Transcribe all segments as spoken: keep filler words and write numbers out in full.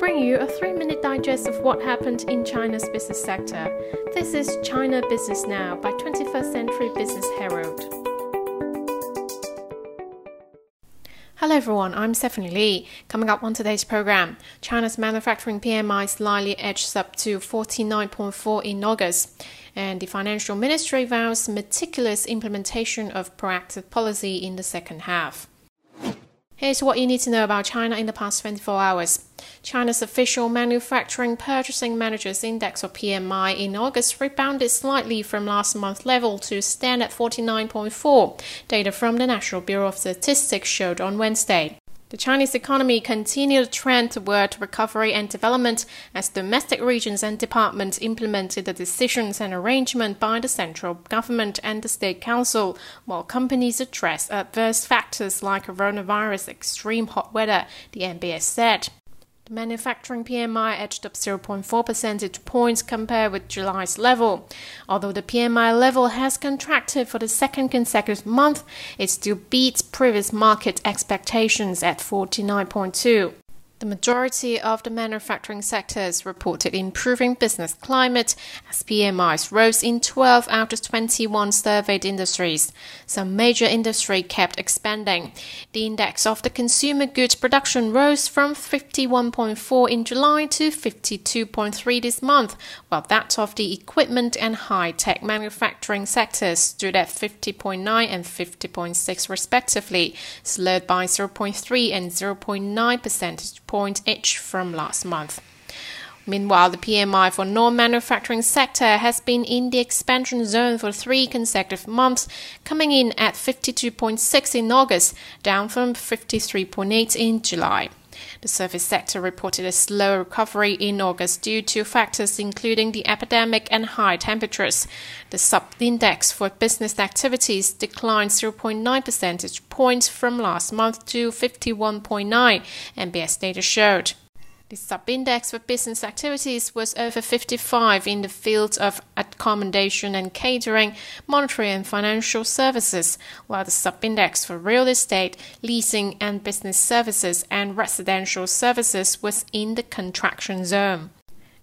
bring you a three-minute digest of what happened in China's business sector. This is China Business Now by twenty-first Century Business Herald. Hello everyone, I'm Stephanie Lee. Coming up on today's program, China's manufacturing P M I slightly edged up to forty-nine point four in August, and the Financial Ministry vows meticulous implementation of proactive policy in the second half. Here's what you need to know about China in the past twenty-four hours. China's official Manufacturing Purchasing Managers Index, or P M I, in August rebounded slightly from last month's level to stand at forty-nine point four, data from the National Bureau of Statistics showed on Wednesday. The Chinese economy continued a trend toward recovery and development as domestic regions and departments implemented the decisions and arrangement by the central government and the State Council, while companies addressed adverse factors like coronavirus, extreme hot weather, the N B S said. The manufacturing P M I edged up zero point four percentage points compared with July's level. Although the P M I level has contracted for the second consecutive month, it still beats previous market expectations at forty-nine point two. The majority of the manufacturing sectors reported improving business climate as P M Is rose in twelve out of twenty-one surveyed industries. Some major industry kept expanding. The index of the consumer goods production rose from fifty-one point four in July to fifty-two point three this month, while that of the equipment and high-tech manufacturing sectors stood at fifty point nine and fifty point six respectively, slowed by zero point three and zero point nine percentage points. point each from last month. Meanwhile, the P M I for non-manufacturing sector has been in the expansion zone for three consecutive months, coming in at fifty-two point six in August, down from fifty-three point eight in July. The service sector reported a slow recovery in August due to factors including the epidemic and high temperatures. The sub-index for business activities declined zero point nine percentage points from last month to fifty-one point nine, N B S data showed. The sub-index for business activities was over fifty-five in the fields of accommodation and catering, monetary and financial services, while the sub-index for real estate, leasing and business services and residential services was in the contraction zone.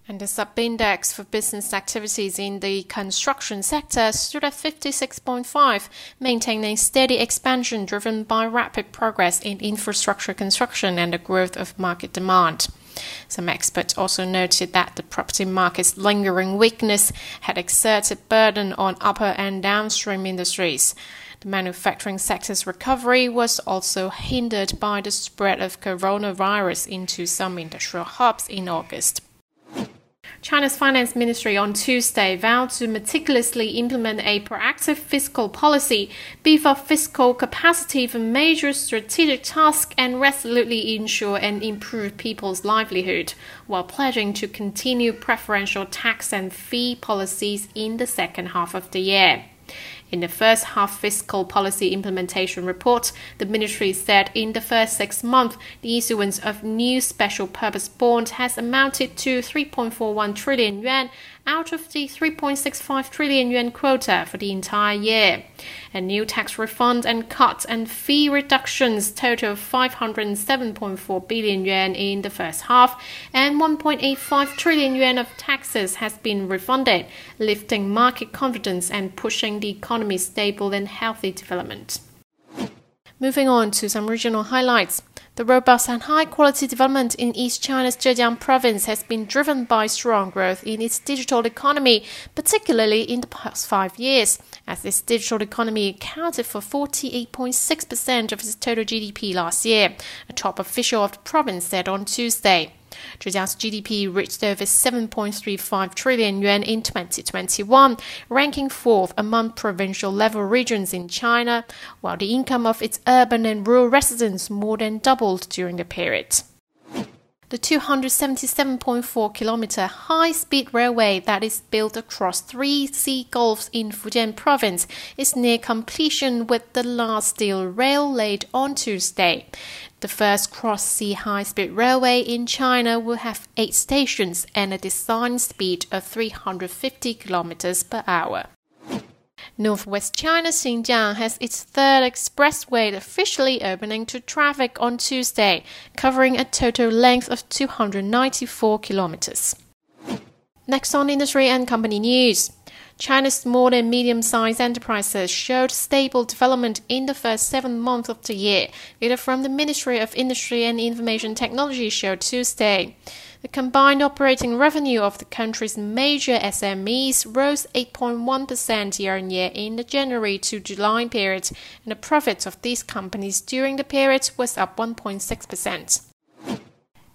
And the sub-index for business activities in the construction sector stood at fifty-six point five, maintaining steady expansion driven by rapid progress in infrastructure construction and the growth of market demand. Some experts also noted that the property market's lingering weakness had exerted burden on upper and downstream industries. The manufacturing sector's recovery was also hindered by the spread of coronavirus into some industrial hubs in August. China's finance ministry on Tuesday vowed to meticulously implement a proactive fiscal policy, beef up fiscal capacity for major strategic tasks, and resolutely ensure and improve people's livelihood, while pledging to continue preferential tax and fee policies in the second half of the year. In the first half fiscal policy implementation report, the ministry said in the first six months, the issuance of new special purpose bonds has amounted to three point four one trillion yuan out of the three point six five trillion yuan quota for the entire year. A new tax refunds and cuts and fee reductions total five hundred seven point four billion yuan in the first half, and one point eight five trillion yuan of taxes has been refunded, lifting market confidence and pushing the economy's stable and healthy development. Moving on to some regional highlights. The robust and high-quality development in East China's Zhejiang province has been driven by strong growth in its digital economy, particularly in the past five years, as its digital economy accounted for forty-eight point six percent of its total G D P last year, a top official of the province said on Tuesday. Zhejiang's G D P reached over seven point three five trillion yuan in twenty twenty-one, ranking fourth among provincial-level regions in China, while the income of its urban and rural residents more than doubled during the period. The two hundred seventy-seven point four kilometer high-speed railway that is built across three sea gulfs in Fujian province is near completion, with the last steel rail laid on Tuesday. The first cross-sea high-speed railway in China will have eight stations and a design speed of three hundred fifty kilometers per hour. Northwest China Xinjiang has its third expressway officially opening to traffic on Tuesday, covering a total length of two hundred ninety-four kilometers. Next on industry and company news. China's small and medium-sized enterprises showed stable development in the first seven months of the year, data from the Ministry of Industry and Information Technology showed Tuesday. The combined operating revenue of the country's major S M Es rose eight point one percent year-on-year in the January to July period, and the profits of these companies during the period was up one point six percent.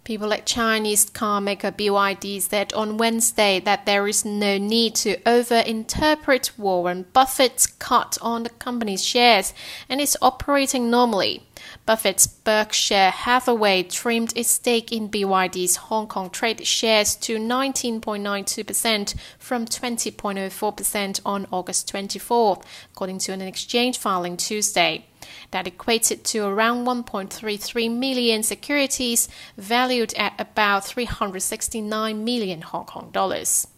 People like Chinese car maker B Y D said on Wednesday that there is no need to overinterpret Warren Buffett's cut on the company's shares and is operating normally. Buffett's Berkshire Hathaway trimmed its stake in B Y D's Hong Kong traded shares to nineteen point nine two percent from twenty point zero four percent on August twenty-fourth, according to an exchange filing Tuesday. That equated to around one point three three million securities, valued at about three hundred sixty-nine million Hong Kong dollars.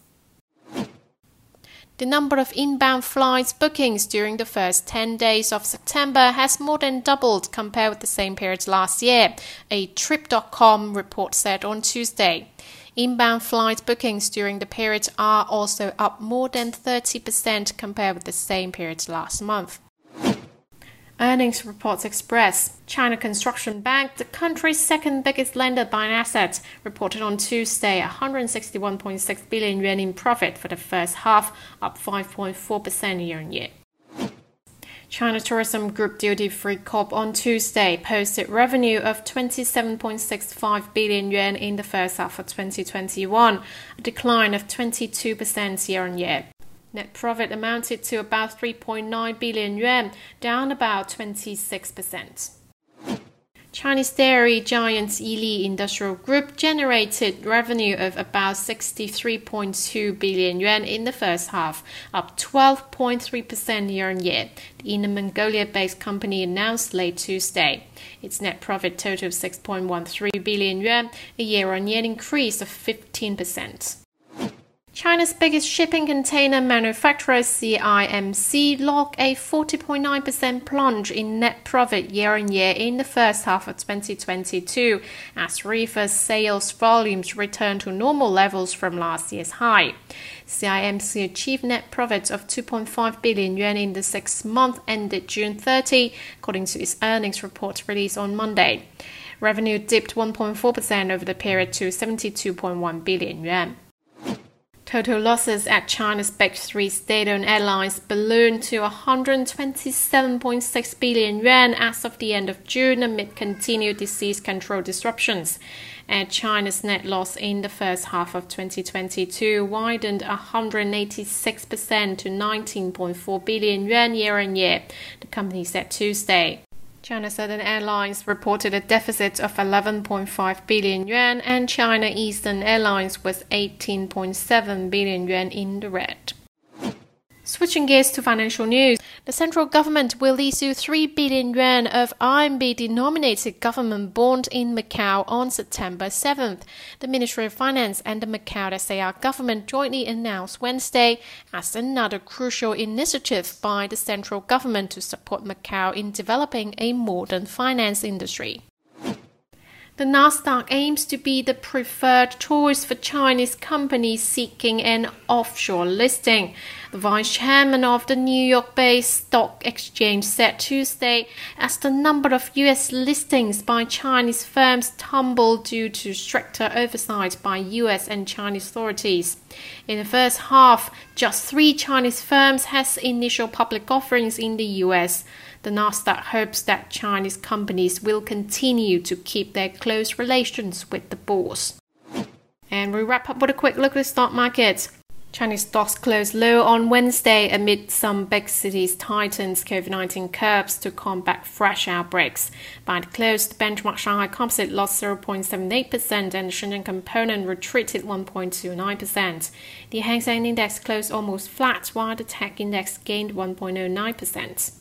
The number of inbound flights bookings during the first ten days of September has more than doubled compared with the same period last year, a Trip dot com report said on Tuesday. Inbound flight bookings during the period are also up more than thirty percent compared with the same period last month. Earnings reports express. China Construction Bank, the country's second biggest lender by assets, reported on Tuesday one hundred sixty-one point six billion yuan in profit for the first half, up five point four percent year-on-year. China Tourism Group Duty Free Corp on Tuesday posted revenue of twenty-seven point six five billion yuan in the first half of twenty twenty-one, a decline of twenty-two percent year-on-year. Net profit amounted to about three point nine billion yuan, down about twenty-six percent. Chinese dairy giant Yili Industrial Group generated revenue of about sixty-three point two billion yuan in the first half, up twelve point three percent year-on-year, the Inner Mongolia-based company announced late Tuesday. Its net profit totaled six point one three billion yuan, a year-on-year increase of fifteen percent. China's biggest shipping container manufacturer C I M C logged a forty point nine percent plunge in net profit year-on-year in the first half of twenty twenty-two, as reefer sales volumes returned to normal levels from last year's high. C I M C achieved net profits of two point five billion yuan in the six months ended June thirtieth, according to its earnings report released on Monday. Revenue dipped one point four percent over the period to seventy-two point one billion yuan. Total losses at China's big three state-owned airlines ballooned to one hundred twenty-seven point six billion yuan as of the end of June amid continued disease control disruptions. Air China's net loss in the first half of twenty twenty-two widened one hundred eighty-six percent to nineteen point four billion yuan year-on-year, the company said Tuesday. China Southern Airlines reported a deficit of eleven point five billion yuan and China Eastern Airlines was eighteen point seven billion yuan in the red. Switching gears to financial news, the central government will issue three billion yuan of R M B-denominated government bond in Macau on September seventh, the Ministry of Finance and the Macau S A R government jointly announced Wednesday as another crucial initiative by the central government to support Macau in developing a modern finance industry. The Nasdaq aims to be the preferred choice for Chinese companies seeking an offshore listing. The vice chairman of the New York-based stock exchange said Tuesday as the number of U S listings by Chinese firms tumbled due to stricter oversight by U S and Chinese authorities. In the first half, just three Chinese firms had initial public offerings in the U S. The Nasdaq hopes that Chinese companies will continue to keep their close relations with the bourse. And we wrap up with a quick look at the stock market. Chinese stocks closed low on Wednesday amid some big cities tightened COVID nineteen curbs to combat fresh outbreaks. By the close, the benchmark Shanghai Composite lost zero point seven eight percent and the Shenzhen component retreated one point two nine percent. The Hang Seng Index closed almost flat, while the tech index gained one point zero nine percent.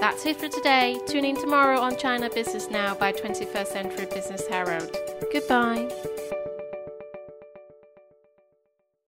That's it for today. Tune in tomorrow on China Business Now by twenty-first Century Business Herald. Goodbye.